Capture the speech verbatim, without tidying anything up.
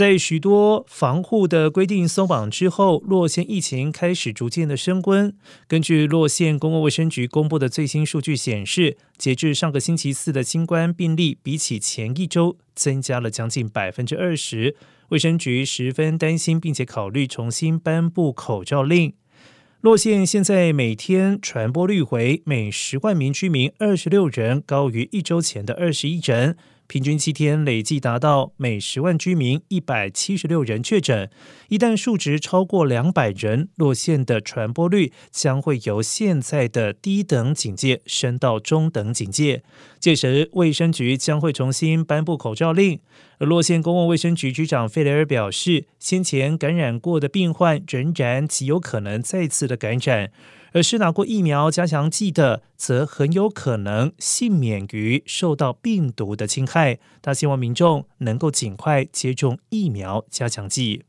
在许多防护的规定松绑之后，洛县疫情开始逐渐的升温。根据洛县公共卫生局公布的最新数据显示，截至上个星期四的新冠病例比起前一周增加了将近 百分之二十， 卫生局十分担心，并且考虑重新颁布口罩令。洛县现在每天传播率为每十万名居民二十六人，高于一周前的二十一人，平均七天累计达到每十万居民一百七十六人确诊。一旦数值超过两百人，洛县的传播率将会由现在的低等警戒升到中等警戒，届时卫生局将会重新颁布口罩令。而洛县公共卫生局局长费雷尔表示，先前感染过的病患仍然极有可能再次的感染，而是拿过疫苗加强剂的则很有可能幸免于受到病毒的侵害。他希望民众能够尽快接种疫苗加强剂。